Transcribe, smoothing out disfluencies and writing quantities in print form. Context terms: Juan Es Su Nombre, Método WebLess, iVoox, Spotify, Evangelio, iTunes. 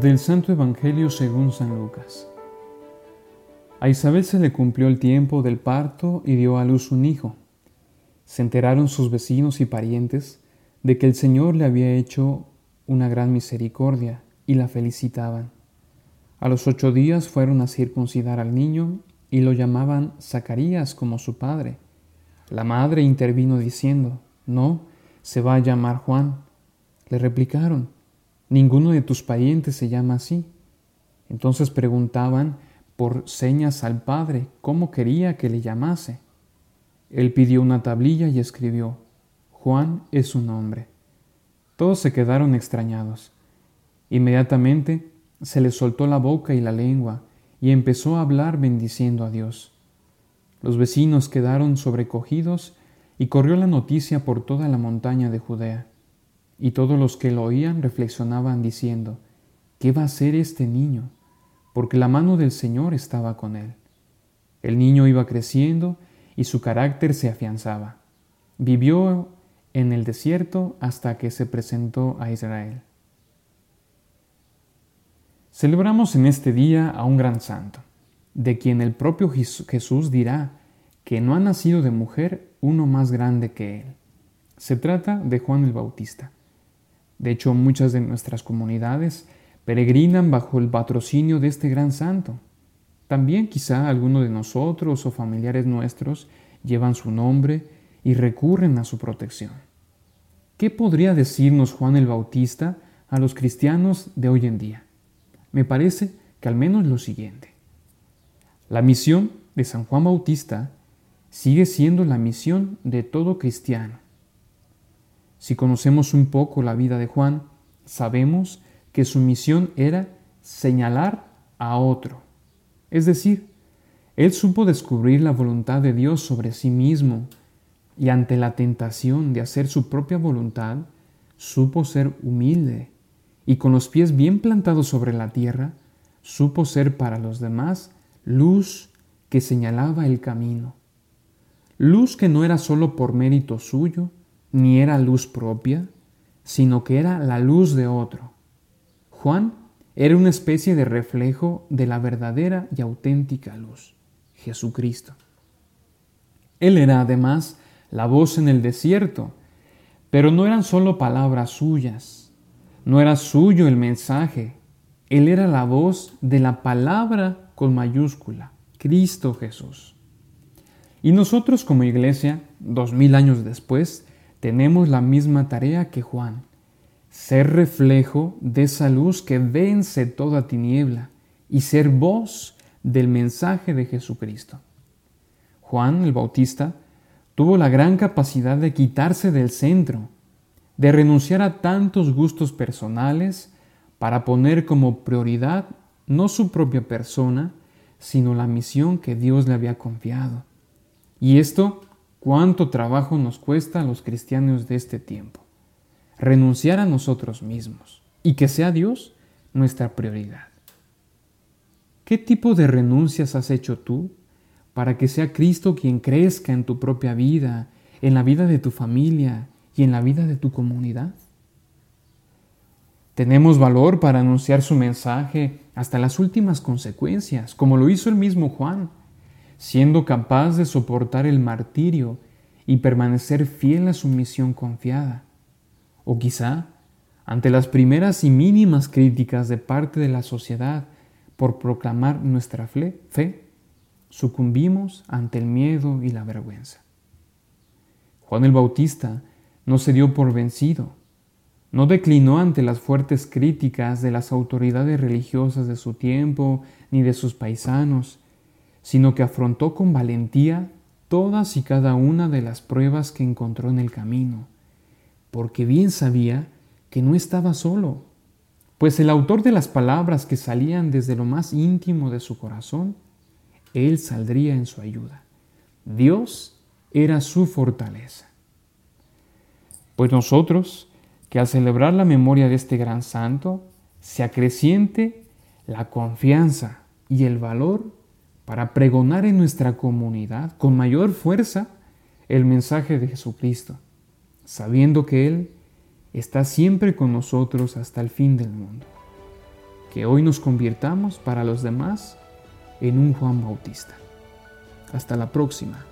Del Santo Evangelio según San Lucas. A Isabel se le cumplió el tiempo del parto y dio a luz un hijo. Se enteraron sus vecinos y parientes de que el Señor le había hecho una gran misericordia y la felicitaban. A los 8 días fueron a circuncidar al niño y lo llamaban Zacarías como su padre. La madre intervino diciendo: «No, se va a llamar Juan». Le replicaron: «Ninguno de tus parientes se llama así». Entonces preguntaban por señas al padre cómo quería que le llamase. Él pidió una tablilla y escribió: «Juan es su nombre». Todos se quedaron extrañados. Inmediatamente se le soltó la boca y la lengua y empezó a hablar bendiciendo a Dios. Los vecinos quedaron sobrecogidos y corrió la noticia por toda la montaña de Judea. Y todos los que lo oían reflexionaban diciendo: «¿Qué va a hacer este niño?», porque la mano del Señor estaba con él. El niño iba creciendo y su carácter se afianzaba. Vivió en el desierto hasta que se presentó a Israel. Celebramos en este día a un gran santo, de quien el propio Jesús dirá que no ha nacido de mujer uno más grande que él. Se trata de Juan el Bautista. De hecho, muchas de nuestras comunidades peregrinan bajo el patrocinio de este gran santo. También quizá algunos de nosotros o familiares nuestros llevan su nombre y recurren a su protección. ¿Qué podría decirnos Juan el Bautista a los cristianos de hoy en día? Me parece que al menos lo siguiente. La misión de San Juan Bautista sigue siendo la misión de todo cristiano. Si conocemos un poco la vida de Juan, sabemos que su misión era señalar a otro. Es decir, él supo descubrir la voluntad de Dios sobre sí mismo y ante la tentación de hacer su propia voluntad, supo ser humilde y con los pies bien plantados sobre la tierra, supo ser para los demás luz que señalaba el camino. Luz que no era solo por mérito suyo, ni era luz propia, sino que era la luz de otro. Juan era una especie de reflejo de la verdadera y auténtica luz, Jesucristo. Él era además la voz en el desierto, pero no eran solo palabras suyas, no era suyo el mensaje, él era la voz de la palabra con mayúscula, Cristo Jesús. Y nosotros como iglesia, 2000 años después, tenemos la misma tarea que Juan, ser reflejo de esa luz que vence toda tiniebla y ser voz del mensaje de Jesucristo. Juan el Bautista tuvo la gran capacidad de quitarse del centro, de renunciar a tantos gustos personales para poner como prioridad no su propia persona, sino la misión que Dios le había confiado. Y esto ¿cuánto trabajo nos cuesta a los cristianos de este tiempo? Renunciar a nosotros mismos y que sea Dios nuestra prioridad. ¿Qué tipo de renuncias has hecho tú para que sea Cristo quien crezca en tu propia vida, en la vida de tu familia y en la vida de tu comunidad? ¿Tenemos valor para anunciar su mensaje hasta las últimas consecuencias, como lo hizo el mismo Juan, siendo capaz de soportar el martirio y permanecer fiel a su misión confiada? O quizá, ante las primeras y mínimas críticas de parte de la sociedad por proclamar nuestra fe, sucumbimos ante el miedo y la vergüenza. Juan el Bautista no se dio por vencido, no declinó ante las fuertes críticas de las autoridades religiosas de su tiempo ni de sus paisanos, sino que afrontó con valentía todas y cada una de las pruebas que encontró en el camino, porque bien sabía que no estaba solo, pues el autor de las palabras que salían desde lo más íntimo de su corazón, él saldría en su ayuda. Dios era su fortaleza. Pues nosotros, que al celebrar la memoria de este gran santo, se acreciente la confianza y el valor para pregonar en nuestra comunidad con mayor fuerza el mensaje de Jesucristo, sabiendo que Él está siempre con nosotros hasta el fin del mundo. que hoy nos convirtamos para los demás en un Juan Bautista. Hasta la próxima.